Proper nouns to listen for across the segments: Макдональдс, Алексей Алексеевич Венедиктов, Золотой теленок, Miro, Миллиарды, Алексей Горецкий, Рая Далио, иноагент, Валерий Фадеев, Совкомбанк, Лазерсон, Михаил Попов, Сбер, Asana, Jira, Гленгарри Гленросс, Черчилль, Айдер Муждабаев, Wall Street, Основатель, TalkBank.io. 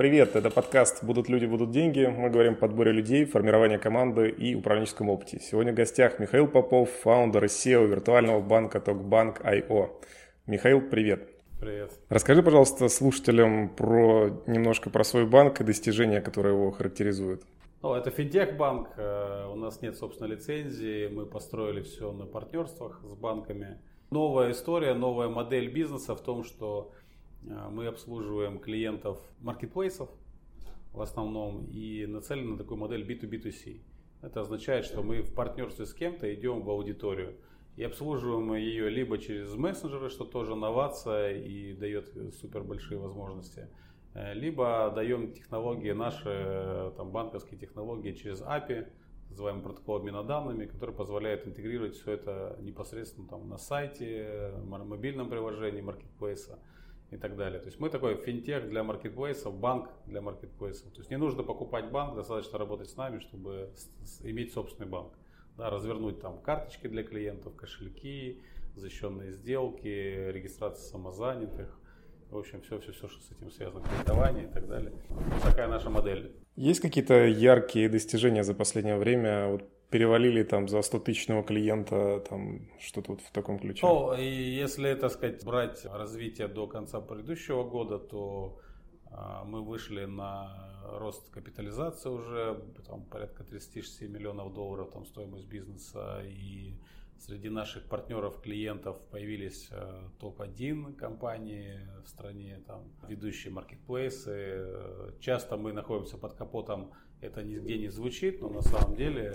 Привет, это подкаст «Будут люди, будут деньги». Мы говорим о подборе людей, формировании команды и управленческом опыте. Сегодня в гостях Михаил Попов, фаундер и CEO виртуального банка TalkBank.io. Михаил, привет. Привет. Расскажи, пожалуйста, слушателям немножко про свой банк и достижения, которые его характеризуют. Это финтех-банк, у нас нет собственной лицензии, мы построили все на партнерствах с банками. Новая история, новая модель бизнеса в том, что мы обслуживаем клиентов маркетплейсов в основном и нацелены на такую модель B2B2C. Это означает, что мы в партнерстве с кем-то идем в аудиторию и обслуживаем ее либо через мессенджеры, что тоже новация и дает супер большие возможности, либо даем технологии наши, банковские технологии через API, называемый протокол обмена данными, который позволяет интегрировать все это непосредственно на сайте, мобильном приложении маркетплейса и так далее. То есть мы такой финтех для маркетплейсов, банк для маркетплейсов. То есть не нужно покупать банк, достаточно работать с нами, чтобы иметь собственный банк. Да, развернуть карточки для клиентов, кошельки, защищенные сделки, регистрация самозанятых. В общем, все, что с этим связано, кредитование и так далее. Такая наша модель. Есть какие-то яркие достижения за последнее время? Перевалили за 100-тысячного клиента, что-то в таком ключе? И если, брать развитие до конца предыдущего года, то мы вышли на рост капитализации уже, порядка 36 миллионов долларов стоимость бизнеса. И среди наших партнеров, клиентов появились топ-1 компании в стране, ведущие маркетплейсы. Часто мы находимся под капотом, это нигде не звучит, но на самом деле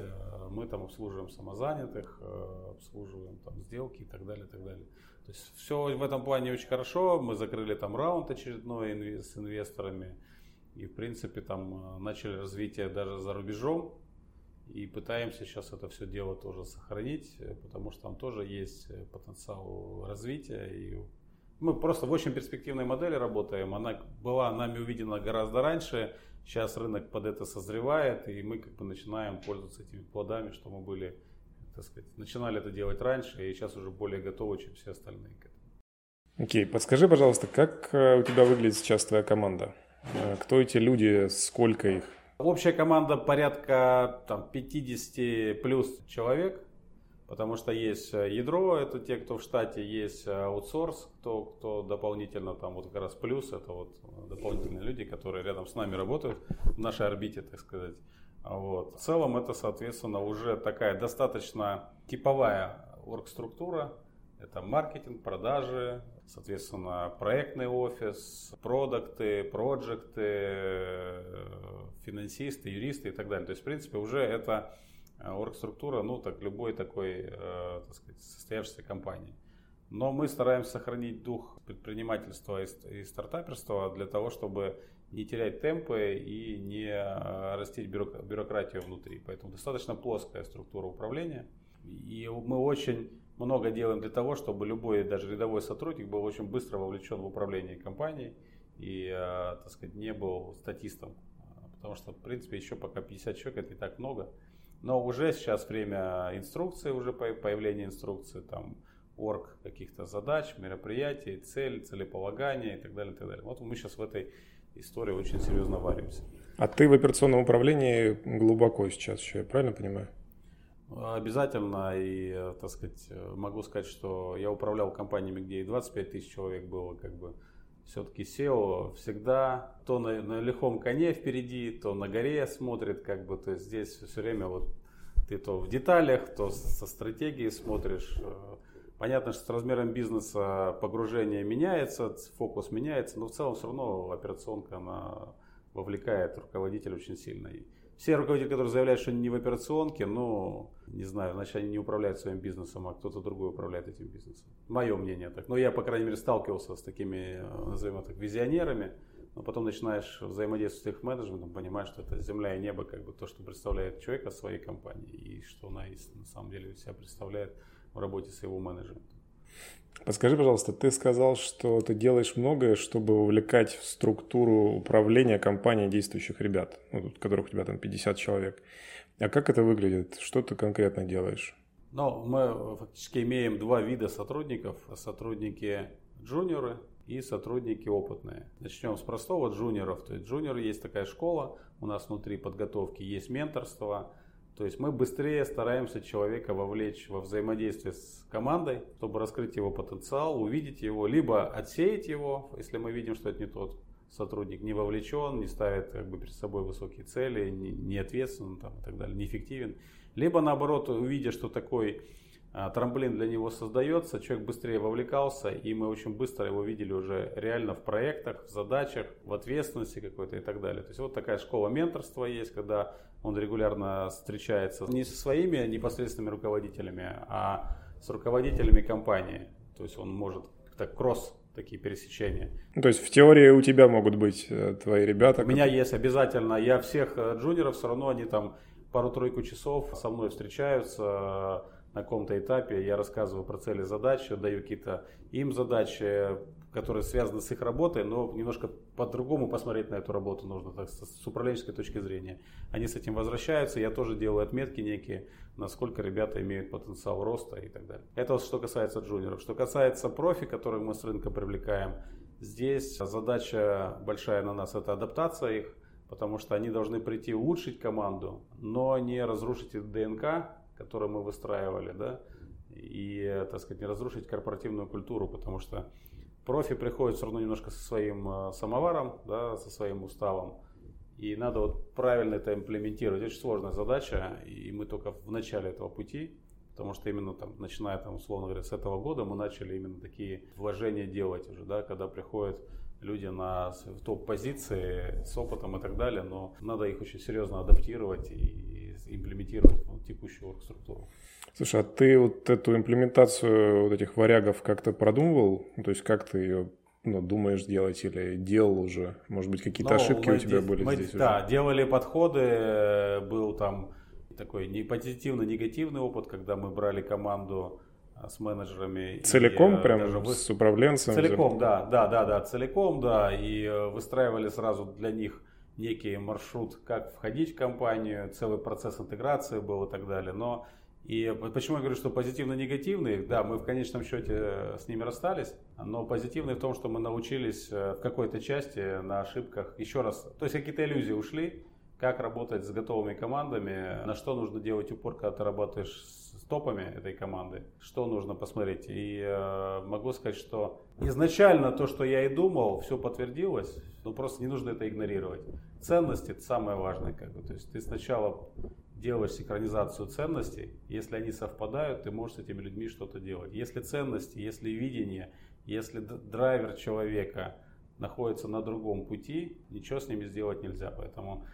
мы обслуживаем самозанятых, обслуживаем сделки и так далее, и так далее. То есть все в этом плане очень хорошо. Мы закрыли раунд очередной с инвесторами и в принципе начали развитие даже за рубежом. И пытаемся сейчас это все дело тоже сохранить, потому что там тоже есть потенциал развития. И мы просто в очень перспективной модели работаем. Она была нами увидена гораздо раньше. Сейчас рынок под это созревает, и мы начинаем пользоваться этими плодами, что мы были, начинали это делать раньше, и сейчас уже более готовы, чем все остальные к этому. Окей, подскажи, пожалуйста, как у тебя выглядит сейчас твоя команда? Кто эти люди, сколько их? Общая команда порядка 50 плюс человек, потому что есть ядро, это те, кто в штате, есть аутсорс, кто дополнительно, как раз плюс, это дополнительные люди, которые рядом с нами работают, в нашей орбите, В целом это, соответственно, уже такая достаточно типовая оргструктура, это маркетинг, продажи, соответственно, проектный офис, проджекты, финансисты, юристы и так далее. То есть, в принципе, уже это оргструктура, любой такой, состоявшейся компании. Но мы стараемся сохранить дух предпринимательства и стартаперства для того, чтобы не терять темпы и не растить бюрократию внутри. Поэтому достаточно плоская структура управления. И мы очень много делаем для того, чтобы любой, даже рядовой сотрудник был очень быстро вовлечен в управление компанией и, не был статистом. Потому что, в принципе, еще пока 50 человек это не так много. Но уже сейчас время инструкции, уже появление инструкции, орг каких-то задач, мероприятий, целеполагания и так далее, и так далее. Мы сейчас в этой истории очень серьезно варимся. А ты в операционном управлении глубоко сейчас еще, я правильно понимаю? Обязательно, и, могу сказать, что я управлял компаниями, где и 25 тысяч человек было, все-таки SEO всегда то на лихом коне впереди, то на горе смотрит, то есть здесь все время ты то в деталях, то со стратегией смотришь. Понятно, что с размером бизнеса погружение меняется, фокус меняется, но в целом все равно операционка, она вовлекает руководителя очень сильно. Все руководители, которые заявляют, что они не в операционке, не знаю, значит, они не управляют своим бизнесом, а кто-то другой управляет этим бизнесом. Мое мнение так. Но я, по крайней мере, сталкивался с такими, назовем так, визионерами, но потом начинаешь взаимодействовать с их менеджментом, понимаешь, что это земля и небо, то, что представляет человек от своей компании, и что она на самом деле себя представляет в работе с его менеджментом. Подскажи, пожалуйста, ты сказал, что ты делаешь многое, чтобы вовлекать в структуру управления компанией действующих ребят, которых у тебя 50 человек. А как это выглядит? Что ты конкретно делаешь? Мы фактически имеем два вида сотрудников. Сотрудники-джуниоры, и сотрудники опытные. Начнем с простого, джуниоров. То есть джуниор, есть такая школа, у нас внутри подготовки есть менторство. То есть мы быстрее стараемся человека вовлечь во взаимодействие с командой, чтобы раскрыть его потенциал, увидеть его, либо отсеять его, если мы видим, что это не тот сотрудник, не вовлечен, не ставит перед собой высокие цели, не ответственен и так далее, неэффективен. Либо наоборот, увидя, что такой трамплин для него создается, человек быстрее вовлекался, и мы очень быстро его видели уже реально в проектах, в задачах, в ответственности какой-то и так далее. То есть вот такая школа менторства есть, когда он регулярно встречается не со своими непосредственными руководителями, а с руководителями компании. То есть он может как-то такие пересечения. То есть в теории у тебя могут быть твои ребята? У меня есть обязательно. Я всех джуниоров, все равно они там пару-тройку часов со мной встречаются на каком-то этапе. Я рассказываю про цели, задачи, даю какие-то им задачи, которые связаны с их работой, но немножко по-другому посмотреть на эту работу нужно, так, с управленческой точки зрения. Они с этим возвращаются, я тоже делаю отметки некие, насколько ребята имеют потенциал роста и так далее. Это что касается джуниоров. Что касается профи, которых мы с рынка привлекаем, здесь задача большая на нас – это адаптация их, потому что они должны прийти улучшить команду, но не разрушить ДНК, которую мы выстраивали, да, и, так сказать, не разрушить корпоративную культуру, потому что профи приходят все равно немножко со своим самоваром, да, со своим уставом. И надо вот правильно это имплементировать. Очень сложная задача, и мы только в начале этого пути, потому что именно там, начиная, там, условно говоря, с этого года мы начали именно такие вложения делать уже, да, когда приходят люди на топ-позиции с опытом и так далее, но надо их очень серьезно адаптировать и имплементировать в текущую оргструктуру. Слушай, а ты вот эту имплементацию вот этих варягов как-то продумывал? То есть как ты ее думаешь делать или делал уже? Может быть, какие-то ошибки у тебя были здесь уже? Да, делали подходы. Был там такой позитивно-негативный опыт, когда мы брали команду с менеджерами. Целиком, прям с управленцем? Целиком, да. И выстраивали сразу для них некий маршрут, как входить в компанию, целый процесс интеграции был и так далее. Но и почему я говорю, что позитивно-негативный, да, мы в конечном счете с ними расстались, но позитивный в том, что мы научились в какой-то части на ошибках еще раз, то есть какие-то иллюзии ушли, как работать с готовыми командами, на что нужно делать упор, когда ты работаешь с топами этой команды, что нужно посмотреть. И могу сказать, что изначально то, что я и думал, все подтвердилось, но просто не нужно это игнорировать. Ценности – это самое важное, то есть ты сначала делаешь синхронизацию ценностей, если они совпадают, ты можешь с этими людьми что-то делать. Если ценности, если видение, если драйвер человека находится на другом пути, ничего с ними сделать нельзя. Поэтому,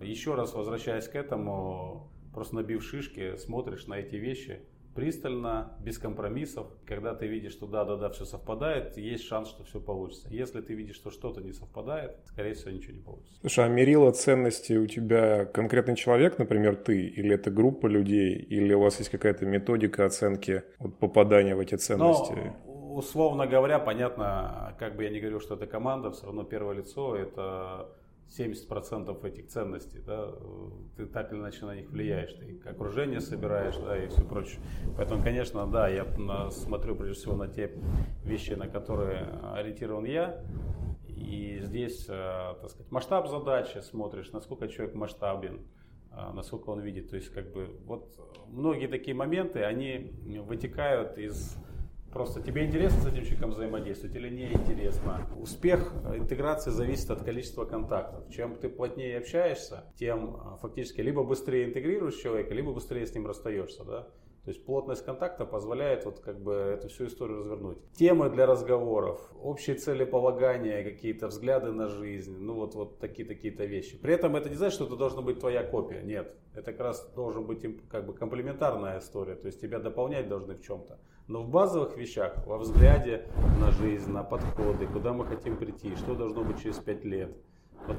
еще раз возвращаясь к этому, просто набив шишки, смотришь на эти вещи пристально, без компромиссов. Когда ты видишь, что да-да-да, все совпадает, есть шанс, что все получится. Если ты видишь, что что-то не совпадает, скорее всего, ничего не получится. Слушай, а мерило ценности у тебя конкретный человек, например, ты, или это группа людей, или у вас есть какая-то методика оценки попадания в эти ценности? Но, условно говоря, понятно, как бы я ни говорил, что это команда, все равно первое лицо – это 70% этих ценностей, да, ты так или иначе на них влияешь, ты окружение собираешь, да, и все прочее. Поэтому, конечно, да, я смотрю прежде всего на те вещи, на которые ориентирован я. И здесь, так сказать, масштаб задачи смотришь, насколько человек масштабен, насколько он видит. То есть, вот многие такие моменты, они вытекают из... Просто тебе интересно с этим человеком взаимодействовать или не интересно? Успех интеграции зависит от количества контактов. Чем ты плотнее общаешься, тем фактически либо быстрее интегрируешь человека, либо быстрее с ним расстаешься. Да? То есть плотность контакта позволяет эту всю историю развернуть. Темы для разговоров, общие целеполагания, какие-то взгляды на жизнь, такие-то вещи. При этом это не значит, что это должна быть твоя копия. Нет, это как раз должна быть комплементарная история. То есть тебя дополнять должны в чем-то. Но в базовых вещах, во взгляде на жизнь, на подходы, куда мы хотим прийти, что должно быть через 5 лет,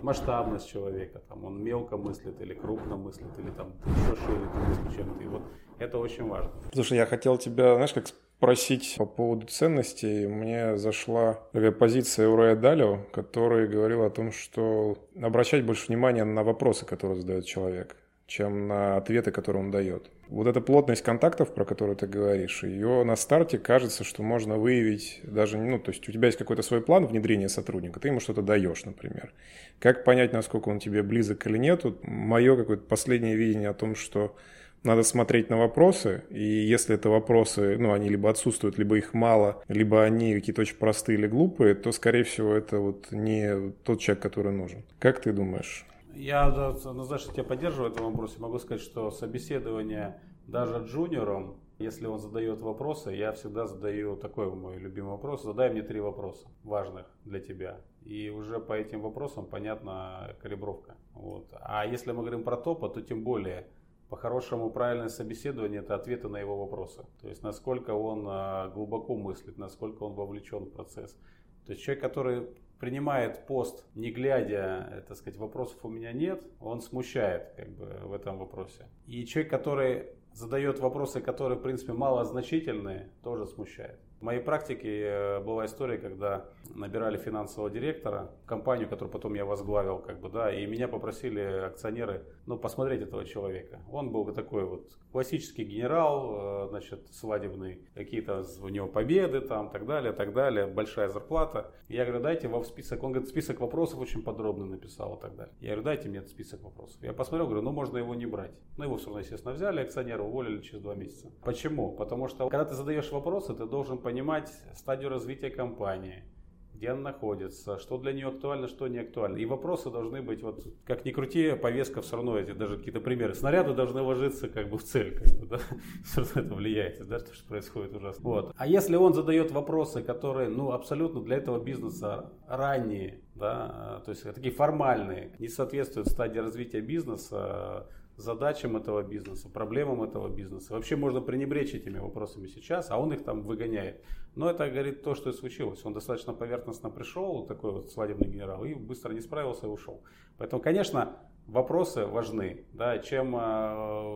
масштабность человека, он мелко мыслит или крупно мыслит, или еще шире мыслит чем-то, и это очень важно. Слушай, я хотел тебя, спросить по поводу ценностей. Мне зашла такая позиция у Рая Далио, который говорил о том, что обращать больше внимания на вопросы, которые задает человек. чем на ответы, которые он дает. Вот эта плотность контактов, про которую ты говоришь, ее на старте кажется, что можно выявить даже, то есть у тебя есть какой-то свой план внедрения сотрудника, ты ему что-то даешь, например. Как понять, насколько он тебе близок или нет? Вот мое какое-то последнее видение о том, что надо смотреть на вопросы, и если это вопросы, они либо отсутствуют, либо их мало, либо они какие-то очень простые или глупые, то, скорее всего, это вот не тот человек, который нужен. Как ты думаешь? Я тебя поддерживаю в этом вопросе. Могу сказать, что собеседование даже джуниором, если он задает вопросы, я всегда задаю такой мой любимый вопрос. Задай мне 3 вопроса важных для тебя. И уже по этим вопросам понятна калибровка. Вот. А если мы говорим про топа, то тем более. По-хорошему, правильное собеседование – это ответы на его вопросы. То есть, насколько он глубоко мыслит, насколько он вовлечен в процесс. То есть, человек, который принимает пост, не глядя, вопросов у меня нет, он смущает в этом вопросе. И человек, который задает вопросы, которые, в принципе, малозначительные, тоже смущает. В моей практике была история, когда набирали финансового директора, компанию, которую потом я возглавил, и меня попросили акционеры, посмотреть этого человека. Он был такой классический генерал, свадебный, какие-то у него победы, так далее, большая зарплата. Я говорю, дайте вам список. Он говорит, список вопросов очень подробно написал и так далее. Я говорю, дайте мне список вопросов. Я посмотрел, говорю, можно его не брать. Его все равно, естественно, взяли, акционеры уволили через 2 месяца. Почему? Потому что, когда ты задаешь вопросы, ты должен понимать стадию развития компании, где она находится, что для нее актуально, что не актуально. И вопросы должны быть, как ни крути, повестка все равно, даже какие-то примеры. Снаряды должны ложиться в цель, все равно это влияет, то, что происходит ужасно. А если он задает вопросы, которые, абсолютно для этого бизнеса ранние, то есть такие формальные, не соответствуют стадии развития бизнеса, задачам этого бизнеса, проблемам этого бизнеса. Вообще можно пренебречь этими вопросами сейчас, а он их выгоняет. Но это говорит то, что и случилось. Он достаточно поверхностно пришел, такой свадебный генерал, и быстро не справился и ушел. Поэтому, конечно, вопросы важны. Чем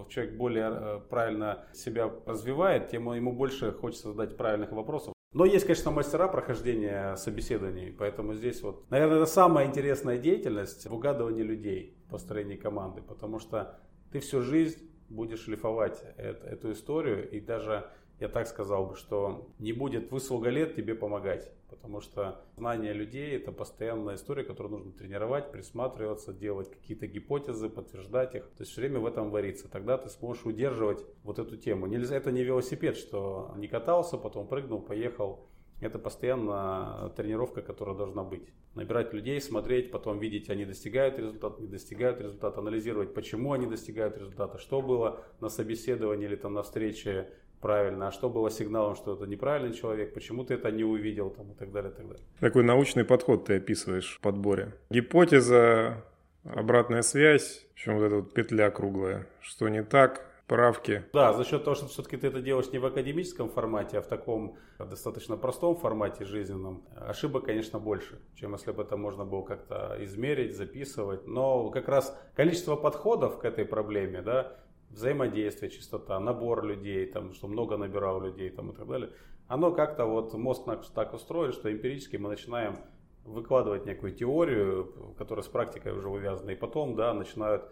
человек более правильно себя развивает, тем ему больше хочется задать правильных вопросов. Но есть, конечно, мастера прохождения собеседований, поэтому здесь наверное, это самая интересная деятельность в угадывании людей, построении команды, потому что ты всю жизнь будешь шлифовать эту историю, и даже, я так сказал бы, что не будет выслуга лет тебе помогать, потому что знание людей – это постоянная история, которую нужно тренировать, присматриваться, делать какие-то гипотезы, подтверждать их, то есть все время в этом вариться, тогда ты сможешь удерживать эту тему. Нельзя, это не велосипед, что не катался, потом прыгнул, поехал. Это постоянно тренировка, которая должна быть. Набирать людей, смотреть, потом видеть, они достигают результата, не достигают результата, анализировать, почему они достигают результата, что было на собеседовании или на встрече правильно, а что было сигналом, что это неправильный человек, почему ты это не увидел и так далее, и так далее. Такой научный подход ты описываешь в подборе. Гипотеза, обратная связь, в общем, эта петля круглая, что не так, правки. Да, за счет того, что все-таки ты это делаешь не в академическом формате, а в таком достаточно простом формате жизненном, ошибок, конечно, больше, чем если бы это можно было как-то измерить, записывать. Но как раз количество подходов к этой проблеме, взаимодействие, чистота, набор людей, что много набирал людей и так далее, оно как-то мозг так устроен, что эмпирически мы начинаем выкладывать некую теорию, которая с практикой уже увязана, и потом начинают,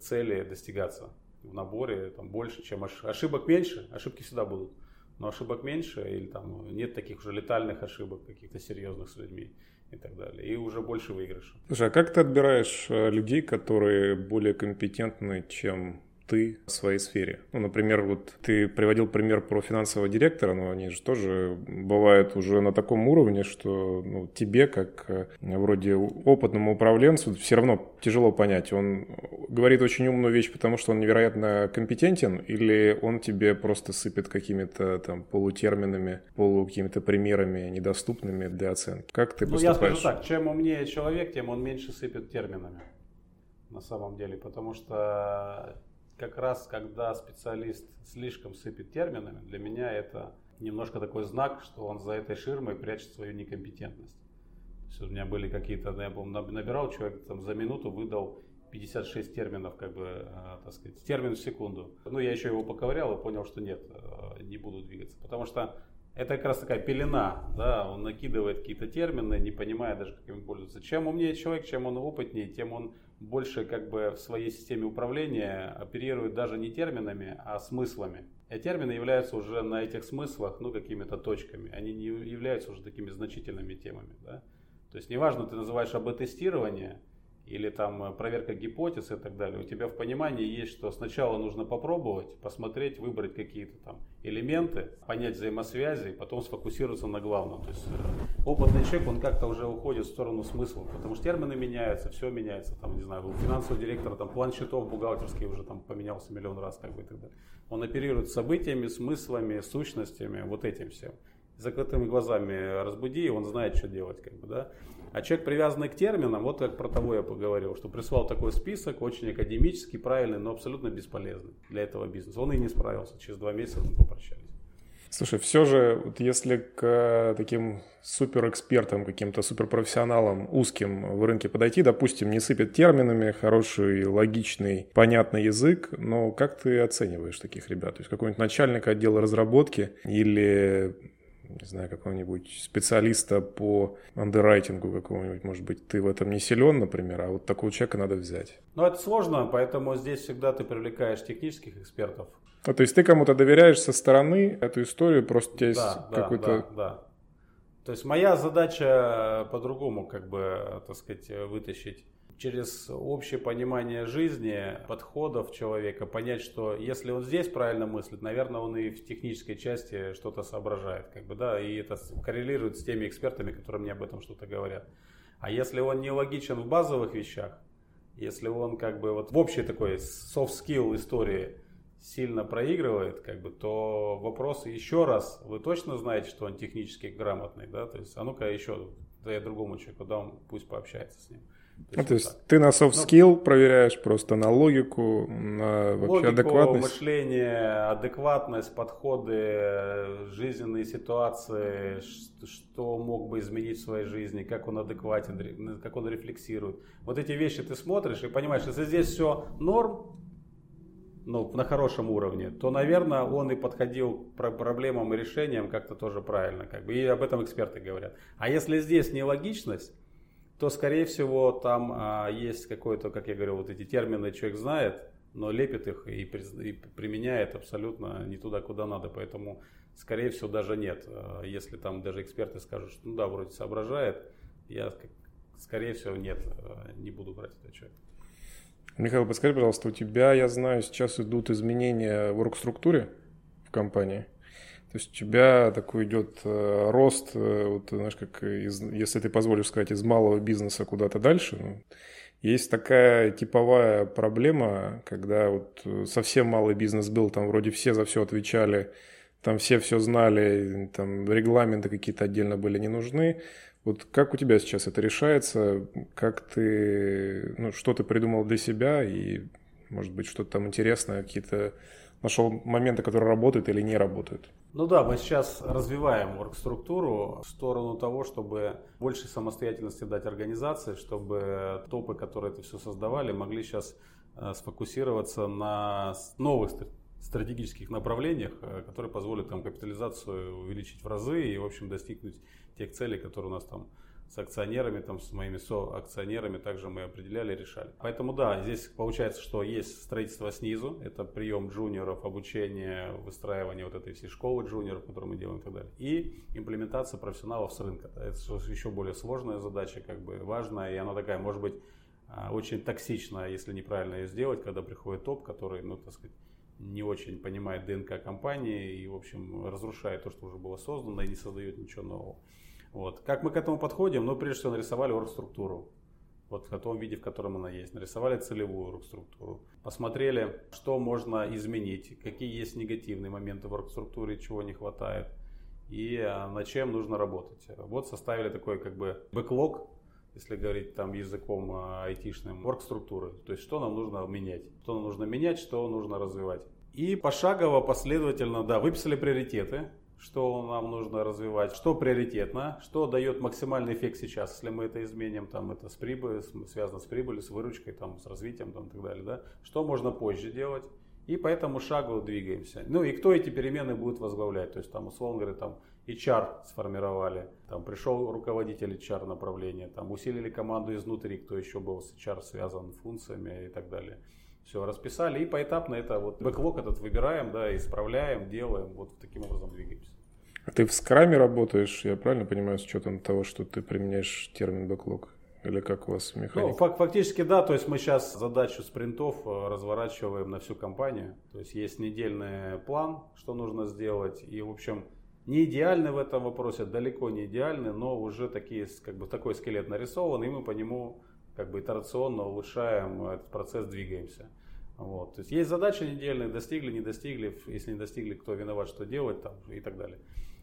цели достигаться. В наборе больше, чем ошибок меньше, ошибки всегда будут, но ошибок меньше или нет таких уже летальных ошибок каких-то серьезных с людьми и так далее, и уже больше выигрыша. Слушай, а как ты отбираешь людей, которые более компетентны, чем ты в своей сфере? Например, ты приводил пример про финансового директора, но они же тоже бывают уже на таком уровне, что тебе, как вроде опытному управленцу, все равно тяжело понять, он говорит очень умную вещь, потому что он невероятно компетентен, или он тебе просто сыпет какими-то полутерминами, какими-то примерами, недоступными для оценки. Как ты поступаешь? Я скажу так, чем умнее человек, тем он меньше сыпет терминами, на самом деле, потому что как раз, когда специалист слишком сыпет терминами, для меня это немножко такой знак, что он за этой ширмой прячет свою некомпетентность. То есть у меня были я набирал, человек за минуту выдал 56 терминов, термин в секунду. Я еще его поковырял и понял, что нет, не буду двигаться. Потому что Это как раз такая пелена, да, он накидывает какие-то термины, не понимая даже, как им пользоваться. Чем умнее человек, чем он опытнее, тем он больше как бы в своей системе управления оперирует даже не терминами, а смыслами. А термины являются уже на этих смыслах, ну, какими-то точками, они не являются уже такими значительными темами, да. То есть неважно, ты называешь АБ-тестирование или там проверка гипотез и так далее, у тебя в понимании есть, что сначала нужно попробовать, посмотреть, выбрать какие-то там элементы, понять взаимосвязи, и потом сфокусироваться на главном. То есть опытный человек, он как-то уже уходит в сторону смысла, потому что термины меняются, все меняется, там, не знаю, у финансового директора там план счетов бухгалтерский уже там поменялся миллион раз, как бы, и так далее. Он оперирует событиями, смыслами, сущностями, вот этим всем. Закрытыми глазами разбуди, и он знает, что делать, как бы, да. А человек, привязанный к терминам, вот как про того я поговорил, что прислал такой список, очень академический, правильный, но абсолютно бесполезный для этого бизнеса. Он и не справился, через 2 месяца мы попрощались. Слушай, все же, вот если к таким суперэкспертам, каким-то суперпрофессионалам узким в рынке подойти, допустим, не сыпят терминами, хороший, логичный, понятный язык, но как ты оцениваешь таких ребят? То есть какой-нибудь начальник отдела разработки или... не знаю, какого-нибудь специалиста по андеррайтингу какого-нибудь, может быть, ты в этом не силен, например, а вот такого человека надо взять. Ну, это сложно, поэтому здесь всегда ты привлекаешь технических экспертов. А, то есть ты кому-то доверяешь со стороны эту историю, просто у тебя есть какой-то... Да. То есть моя задача по-другому, как бы, так сказать, вытащить через общее понимание жизни, подходов человека, понять, что если он здесь правильно мыслит, наверное, он и в технической части что-то соображает, как бы, да, и это коррелирует с теми экспертами, которые мне об этом что-то говорят. А если он не логичен в базовых вещах, если он как бы вот в общей такой soft skill истории сильно проигрывает, как бы, то вопрос еще раз, вы точно знаете, что он технически грамотный, да, то есть, а ну-ка еще, да, я другому человеку дам, пусть пообщается с ним. То есть ты на soft skill проверяешь просто на логику, на вообще адекватность? Логику, мышление, адекватность, подходы, жизненные ситуации, что мог бы изменить в своей жизни, как он адекватен, как он рефлексирует. Вот эти вещи ты смотришь и понимаешь, если здесь все норм, ну, на хорошем уровне, то, наверное, он и подходил к проблемам и решениям как-то тоже правильно, как бы, и об этом эксперты говорят. А если здесь нелогичность, то, скорее всего, там есть какой-то, как я говорил, вот эти термины человек знает, но лепит их и применяет абсолютно не туда, куда надо. Поэтому, скорее всего, даже нет. Если там даже эксперты скажут, что ну да, вроде соображает, я, скорее всего, нет, не буду брать этого человека. Михаил, подскажи, пожалуйста, у тебя, я знаю, сейчас идут изменения в оргструктуре в компании. То есть у тебя такой идет рост, вот, знаешь, как из, если ты позволишь сказать, из малого бизнеса куда-то дальше. Есть такая типовая проблема, когда вот совсем малый бизнес был, там вроде все за все отвечали, там все знали, там регламенты какие-то отдельно были не нужны. Вот как у тебя сейчас это решается? Как ты, ну, что ты придумал для себя и, может быть, что-то там интересное, какие-то нашел моменты, которые работают или не работают? Ну да, мы сейчас развиваем оргструктуру в сторону того, чтобы больше самостоятельности дать организации, чтобы топы, которые это все создавали, могли сейчас сфокусироваться на новых стратегических направлениях, которые позволят там капитализацию увеличить в разы и, в общем, достигнуть тех целей, которые у нас там с акционерами, там, с моими соакционерами также мы определяли, решали. Поэтому да, здесь получается, что есть строительство снизу, это прием джуниоров, обучение, выстраивание вот этой всей школы джуниоров, которую мы делаем и так далее. И имплементация профессионалов с рынка. Это еще более сложная задача, как бы важная, и она такая, может быть, очень токсичная, если неправильно ее сделать, когда приходит топ, который, ну, так сказать, не очень понимает ДНК компании и, в общем, разрушает то, что уже было создано, и не создает ничего нового. Вот. Как мы к этому подходим? Ну, прежде всего, нарисовали оргструктуру, вот в том виде, в котором она есть. Нарисовали целевую оргструктуру. Посмотрели, что можно изменить, какие есть негативные моменты в оргструктуре, чего не хватает и над чем нужно работать. Вот составили такой, как бы, бэклог, если говорить там языком айтишным, оргструктуры. То есть, что нам нужно менять, что нужно развивать. И пошагово, последовательно, да, выписали приоритеты. Что нам нужно развивать, что приоритетно, что дает максимальный эффект сейчас, если мы это изменим, там, это с прибылью, связано с прибылью, с выручкой, там, с развитием, там, и так далее, да? Что можно позже делать, и по этому шагу двигаемся. Ну и кто эти перемены будет возглавлять, то есть там, условно говоря, там, HR сформировали, там пришел руководитель HR направления, там усилили команду изнутри, кто еще был с HR связан функциями и так далее. Все, расписали и поэтапно это вот бэклог этот выбираем, да, исправляем, делаем, вот таким образом двигаемся. А ты в скраме работаешь, я правильно понимаю, с учетом того, что ты применяешь термин бэклог? Или как у вас механика? Ну, фактически да, то есть мы сейчас задачу спринтов разворачиваем на всю компанию. То есть есть недельный план, что нужно сделать. И в общем, не идеальный в этом вопросе, далеко не идеальный, но уже такие, как бы, такой скелет нарисован, и мы по нему как бы итерационно улучшаем этот процесс, двигаемся. Вот. То есть есть задачи недельные, достигли, не достигли, если не достигли, кто виноват, что делать там, и так далее.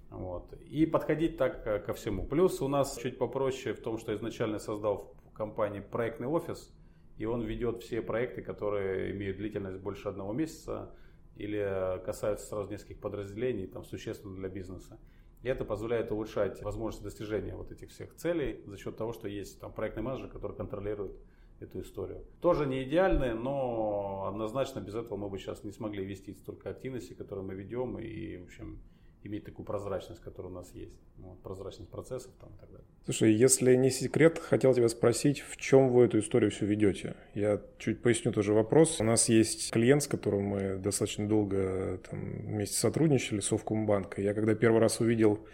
Вот. И подходить так ко всему. Плюс у нас чуть попроще в том, что изначально создал в компании проектный офис, и он ведет все проекты, которые имеют длительность больше 1 месяца или касаются сразу нескольких подразделений, там, существенно для бизнеса. И это позволяет улучшать возможность достижения вот этих всех целей за счет того, что есть там проектный менеджер, который контролирует эту историю. Тоже не идеальные, но однозначно без этого мы бы сейчас не смогли вести столько активности, которые мы ведем, и в общем иметь такую прозрачность, которая у нас есть. Вот, прозрачность процессов там, и так далее. Слушай, если не секрет, хотел тебя спросить, в чем вы эту историю всю ведете? Я чуть поясню тоже вопрос. У нас есть клиент, с которым мы достаточно долго там вместе сотрудничали, Совкомбанк. Я когда первый раз увидел,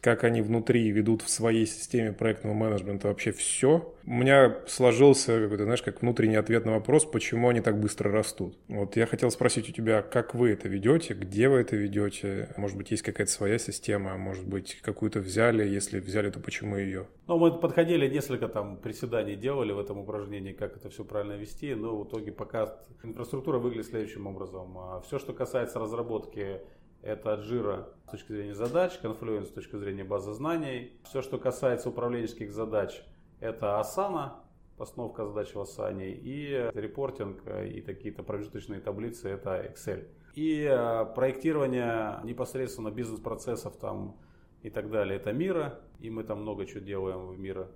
как они внутри ведут в своей системе проектного менеджмента вообще все, у меня сложился какой-то, знаешь, как внутренний ответ на вопрос, почему они так быстро растут. Вот я хотел спросить у тебя, как вы это ведете, где вы это ведете, может быть, есть какая-то своя система, может быть, какую-то взяли, если взяли, то почему ее? Ну, мы подходили, несколько там приседаний делали в этом упражнении, как это все правильно вести, но в итоге пока инфраструктура выглядит следующим образом. Все, что касается разработки, это Jira с точки зрения задач, Confluence с точки зрения базы знаний. Все, что касается управленческих задач, это Asana, постановка задач в Asana, и репортинг, и какие-то промежуточные таблицы, это Excel. И проектирование непосредственно бизнес-процессов там и так далее, это Miro, и мы там много чего делаем в Miro.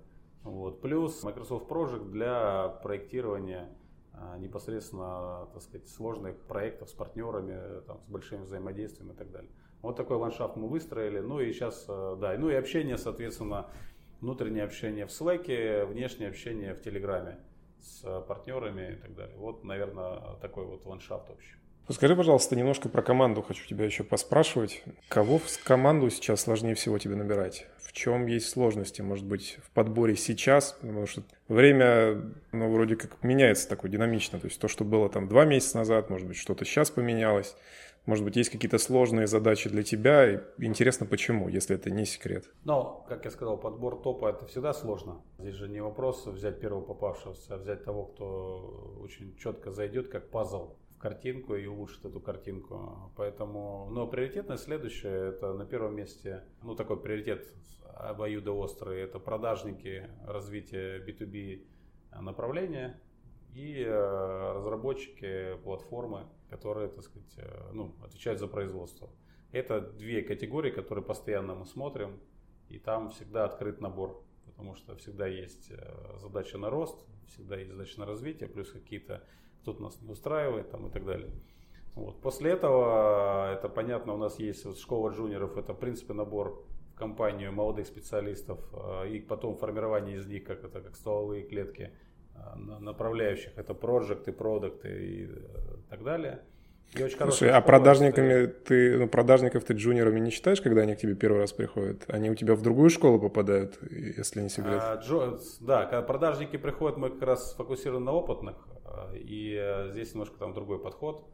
Вот. Плюс Microsoft Project для проектирования непосредственно, так сказать, сложных проектов с партнерами, там, с большим взаимодействием и так далее. Вот такой ландшафт мы выстроили. Ну и сейчас, да, ну и общение, соответственно, внутреннее общение в Slack, внешнее общение в Telegram с партнерами и так далее. Вот, наверное, такой вот ландшафт общий. Расскажи, пожалуйста, немножко про команду. Хочу тебя еще поспрашивать. Кого в команду сейчас сложнее всего тебе набирать? В чем есть сложности, может быть, в подборе сейчас? Потому что время, ну, вроде как меняется такое динамично. То есть то, что было там 2 месяца назад, может быть, что-то сейчас поменялось. Может быть, есть какие-то сложные задачи для тебя. И интересно, почему, если это не секрет. Но, как я сказал, подбор топа – это всегда сложно. Здесь же не вопрос взять первого попавшегося, а взять того, кто очень четко зайдет, как пазл, картинку и улучшит эту картинку. Поэтому, но приоритетность следующая, это на первом месте, ну такой приоритет обоюдоострый, это продажники, развитие B2B направления и разработчики платформы, которые, так сказать, ну, отвечают за производство. Это 2 категории, которые постоянно мы смотрим, и там всегда открыт набор, потому что всегда есть задача на рост, всегда есть задача на развитие, плюс какие-то кто-то нас не устраивает там, и так далее. Вот. После этого, это понятно, у нас есть вот школа джуниоров, это в принципе набор в компанию молодых специалистов, и потом формирование из них, как это, как стволовые клетки направляющих, это проджекты, продукты и так далее. И очень хорошая школа, а продажниками ты, ну, продажников ты джуниорами не считаешь, когда они к тебе первый раз приходят? Они у тебя в другую школу попадают, если не секрет? Да, когда продажники приходят, мы как раз сфокусированы на опытных. И здесь немножко там другой подход,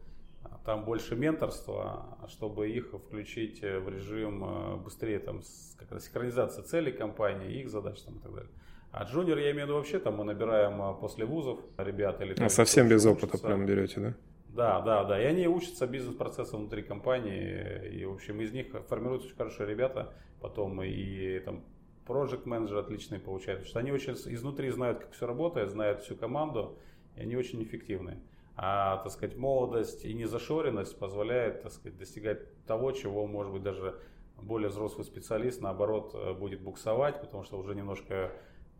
там больше менторства, чтобы их включить в режим быстрее там, как раз синхронизация целей компании, их задач там, и так далее. А джуниор, я имею в виду, вообще там мы набираем после вузов ребят. Или, там, совсем без опыта учатся. Прям берете, да? Да, и они учатся бизнес-процессам внутри компании, и в общем из них формируются очень хорошие ребята, потом и там проект-менеджеры отличные получают, потому что они очень изнутри знают, как все работает, знают всю команду. И они очень эффективны. А, так сказать, молодость и незашоренность позволяет, так сказать, достигать того, чего, может быть, даже более взрослый специалист, наоборот, будет буксовать, потому что уже немножко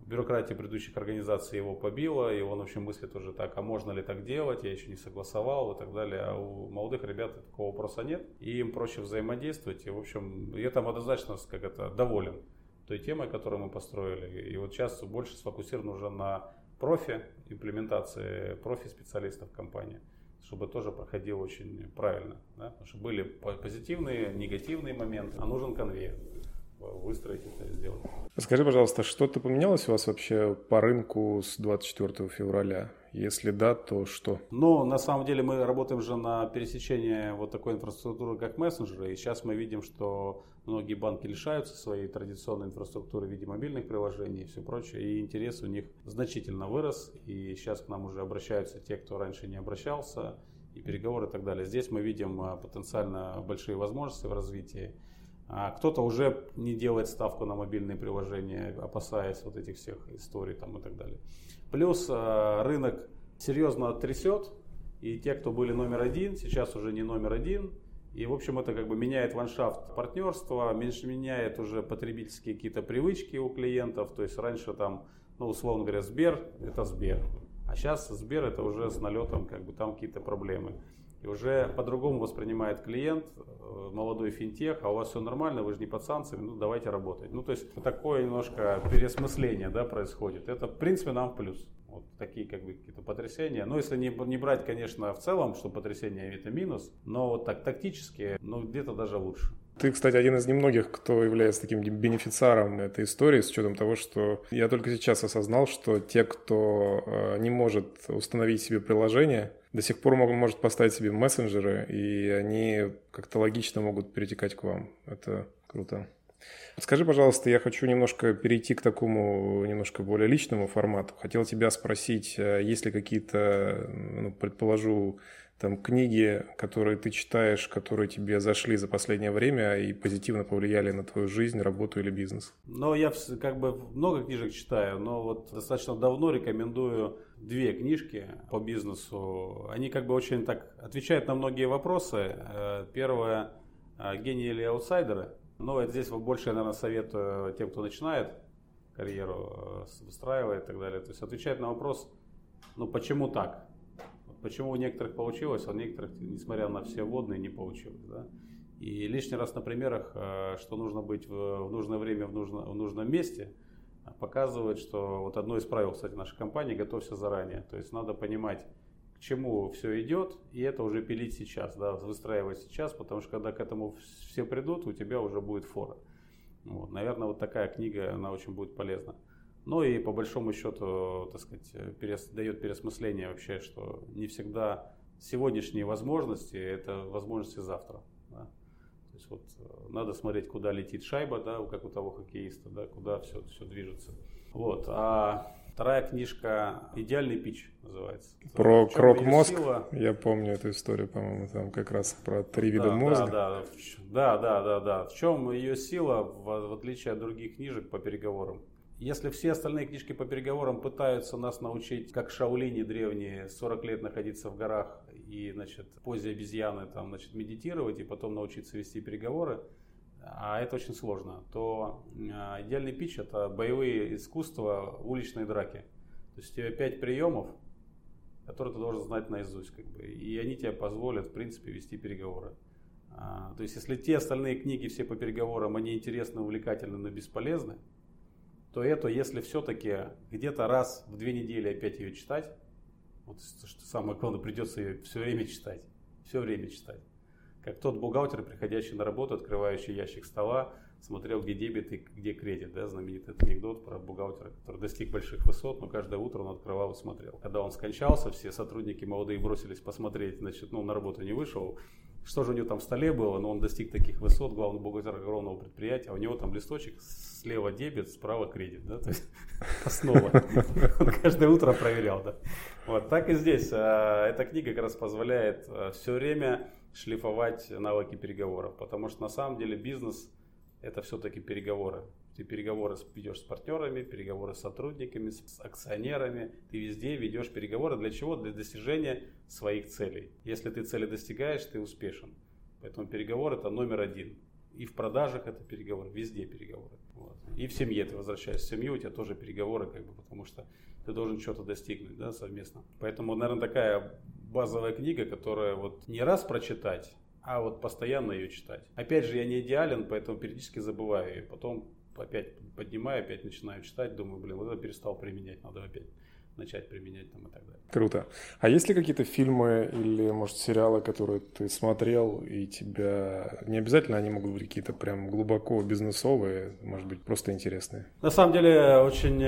Бюрократия предыдущих организаций его побила, и он вообще мыслит уже так, а можно ли так делать, я еще не согласовал и так далее. А у молодых ребят такого вопроса нет, и им проще взаимодействовать. И, в общем, я там однозначно как это, доволен той темой, которую мы построили. И вот сейчас больше сфокусирован уже на профи, имплементации профи-специалистов компании, чтобы тоже проходило очень правильно. Да? Потому что были позитивные, негативные моменты, а нужен конвейер. Выстроить это и сделать. Скажи, пожалуйста, что-то поменялось у вас вообще по рынку с 24 февраля? Если да, то что? Ну, на самом деле мы работаем же на пересечении вот такой инфраструктуры, как мессенджеры. И сейчас мы видим, что многие банки лишаются своей традиционной инфраструктуры в виде мобильных приложений и все прочее. И интерес у них значительно вырос. И сейчас к нам уже обращаются те, кто раньше не обращался. И переговоры и так далее. Здесь мы видим потенциально большие возможности в развитии. Кто-то уже не делает ставку на мобильные приложения, опасаясь вот этих всех историй там и так далее. Плюс рынок серьезно трясет, и те, кто были номер один, сейчас уже не номер один. И, в общем, это как бы меняет ландшафт партнерства, меняет уже потребительские какие-то привычки у клиентов. То есть раньше там, ну, условно говоря, Сбер – это Сбер. А сейчас Сбер – это уже с налетом, как бы там какие-то проблемы. И уже по-другому воспринимает клиент, молодой финтех, а у вас все нормально, вы же не под санкциями, ну давайте работать. Ну то есть такое немножко переосмысление, да, происходит. Это в принципе нам в плюс. Вот такие как бы какие-то потрясения. Но если не брать, конечно, в целом, что потрясение это минус, но вот так тактически, ну где-то даже лучше. Ты, кстати, один из немногих, кто является таким бенефициаром этой истории, с учетом того, что я только сейчас осознал, что те, кто не может установить себе приложение, до сих пор может поставить себе мессенджеры, и они как-то логично могут перетекать к вам. Это круто. Скажи, пожалуйста, я хочу немножко перейти к такому немножко более личному формату. Хотел тебя спросить, есть ли какие-то, ну, предположу, там книги, которые ты читаешь, которые тебе зашли за последнее время и позитивно повлияли на твою жизнь, работу или бизнес? Ну, я как бы много книжек читаю, но вот достаточно давно рекомендую две книжки по бизнесу. Они как бы очень так отвечают на многие вопросы. Первая «Гении или аутсайдеры». Но это здесь больше я, наверное, советую тем, кто начинает карьеру, выстраивает и так далее. То есть отвечает на вопрос, ну почему так? Почему у некоторых получилось, а у некоторых, несмотря на все вводные, не получилось. Да? И лишний раз на примерах, что нужно быть в нужное время, в нужном месте, показывает, что вот одно из правил, кстати, нашей компании – готовься заранее. То есть надо понимать, к чему все идет, и это уже пилить сейчас, да, выстраивать сейчас, потому что когда к этому все придут, у тебя уже будет фора. Вот, наверное, вот такая книга, она очень будет полезна. Ну и по большому счету, так сказать, дает переосмысление вообще, что не всегда сегодняшние возможности – это возможности завтра. Да? То есть вот надо смотреть, куда летит шайба, да, как у того хоккеиста, да, куда все движется. Вот. А вторая книжка «Идеальный питч» называется. Про крок-мозг, я помню эту историю, по-моему, там как раз про три вида мозга. Да. В чем ее сила, в отличие от других книжек по переговорам? Если все остальные книжки по переговорам пытаются нас научить, как шаолини древние, 40 лет находиться в горах и, значит, в позе обезьяны там, значит, медитировать и потом научиться вести переговоры, а это очень сложно, то идеальный питч – это боевые искусства уличной драки. То есть у тебя 5 приемов, которые ты должен знать наизусть, как бы, и они тебе позволят, в принципе, вести переговоры. То есть если те остальные книги все по переговорам, они интересны, увлекательны, но бесполезны, то это, если все-таки где-то раз в 2 недели опять ее читать, вот что самое главное, придется ее все время читать. Как тот бухгалтер, приходящий на работу, открывающий ящик стола, смотрел, где дебет и где кредит. Да? Знаменитый анекдот про бухгалтера, который достиг больших высот, но каждое утро он открывал и смотрел. Когда он скончался, все сотрудники молодые бросились посмотреть, значит, ну, на работу не вышел. Что же у него там в столе было, но он достиг таких высот, главный бухгалтер огромного предприятия, а у него там листочек, слева дебет, справа кредит, да, то есть основа. Он каждое утро проверял, да. Вот так и здесь. Эта книга как раз позволяет все время шлифовать навыки переговоров, потому что на самом деле бизнес – это все-таки переговоры. Ты переговоры ведешь с партнерами, переговоры с сотрудниками, с акционерами. Ты везде ведешь переговоры. Для чего? Для достижения своих целей. Если ты цели достигаешь, ты успешен. Поэтому переговоры – это номер один. И в продажах это переговоры, везде переговоры. Вот. И в семье ты возвращаешься в семью, у тебя тоже переговоры, потому что ты должен что-то достигнуть, да, совместно. Поэтому, наверное, такая базовая книга, которая вот не раз прочитать, а вот постоянно ее читать. Опять же, я не идеален, поэтому периодически забываю ее. Потом опять поднимаю, опять начинаю читать, думаю, блин, вот это перестал применять, надо опять начать применять там и так далее. Круто. А есть ли какие-то фильмы или, может, сериалы, которые ты смотрел и тебя... Не обязательно они могут быть какие-то прям глубоко бизнесовые, может быть, просто интересные? На самом деле, очень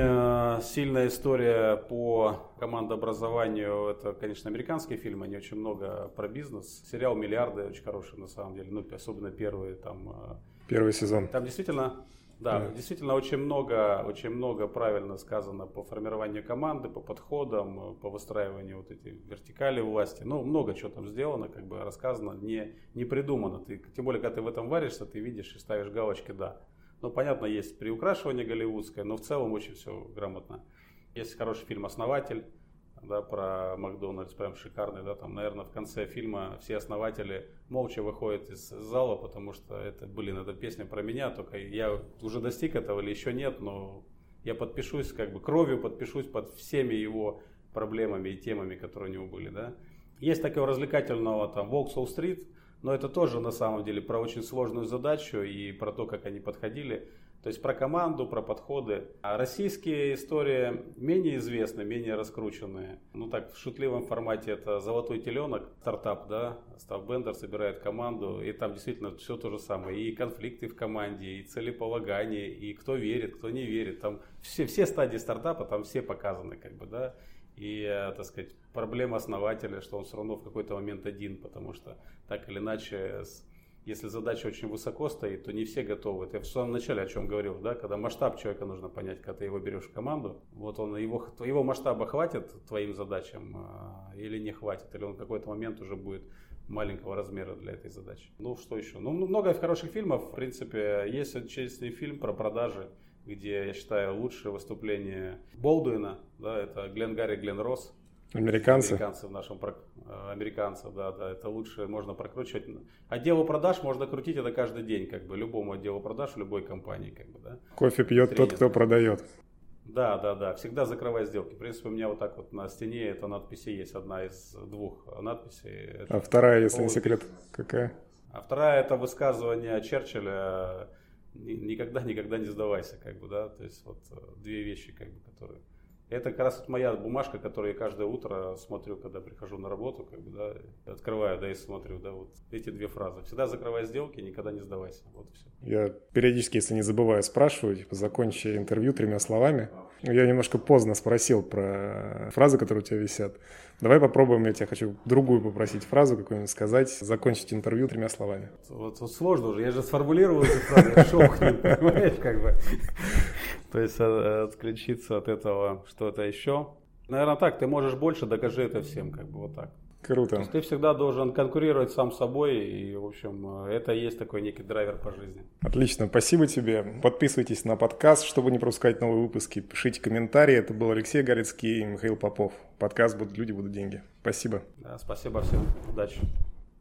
сильная история по командообразованию. Это, конечно, американские фильмы, они очень много про бизнес. Сериал «Миллиарды» очень хороший, на самом деле. Ну, особенно первые там... Первый сезон. Там действительно... Да, действительно очень много правильно сказано по формированию команды, по подходам, по выстраиванию вот этой вертикали власти. Ну, много чего там сделано, рассказано, не придумано. Ты, тем более, когда ты в этом варишься, ты видишь и ставишь галочки «да». Ну, понятно, есть приукрашивание голливудское, но в целом очень все грамотно. Есть хороший фильм «Основатель», да, про Макдональдс, прям шикарный, да, там, наверное, в конце фильма все основатели молча выходят из зала, потому что это песня про меня, только я уже достиг этого или еще нет, но я подпишусь, кровью подпишусь под всеми его проблемами и темами, которые у него были, да. Есть такого развлекательного, там, Wall Street, но это тоже, на самом деле, про очень сложную задачу и про то, как они подходили. То есть про команду, про подходы. А российские истории менее известны, менее раскрученные. Ну так, в шутливом формате это «Золотой теленок», стартап, да, Ставбендер собирает команду, и там действительно все то же самое. И конфликты в команде, и целеполагание, и кто верит, кто не верит. Там все стадии стартапа, там все показаны, да. И, так сказать, проблема основателя, что он все равно в какой-то момент один, потому что так или иначе... Если задача очень высоко стоит, то не все готовы. Я в самом начале о чем говорил, да, когда масштаб человека нужно понять, когда ты его берешь в команду. Вот он, его масштаба хватит твоим задачам или не хватит, или он в какой-то момент уже будет маленького размера для этой задачи. Ну, что еще? Ну, много хороших фильмов, в принципе. Есть честный фильм про продажи, где, я считаю, лучшее выступление Болдуина, да, это Гленгарри Гленросс. Американцы, да, это лучше можно прокручивать. Отделу продаж можно крутить это каждый день, любому отделу продаж, любой компании, да. Кофе пьет тренинг. Тот, кто продает. Да, всегда закрывай сделки. В принципе, у меня вот так вот на стене эта надпись есть, одна из двух надписей. А вторая, если не секрет, какая? А вторая это высказывание Черчилля: никогда не сдавайся, да, то есть вот две вещи, которые... Это как раз моя бумажка, которую я каждое утро смотрю, когда прихожу на работу, да, открываю, да, и смотрю, да, вот эти две фразы. Всегда закрывай сделки, никогда не сдавайся. Вот и все. Я периодически, если не забываю, спрашиваю, закончи интервью 3 словами. Я немножко поздно спросил про фразы, которые у тебя висят. Давай попробуем, я тебя хочу другую попросить фразу какую-нибудь сказать, закончить интервью 3 словами. Вот сложно уже, я же сформулировал эти фразы, я шелкнул, понимаешь, То есть отключиться от этого что-то еще. Наверное, так, ты можешь больше, докажи это всем, вот так. Круто. То есть ты всегда должен конкурировать сам с собой, и, в общем, это и есть такой некий драйвер по жизни. Отлично, спасибо тебе. Подписывайтесь на подкаст, чтобы не пропускать новые выпуски. Пишите комментарии. Это был Алексей Горецкий и Михаил Попов. Подкаст «Будут люди, будут деньги». Спасибо. Да, спасибо всем. Удачи.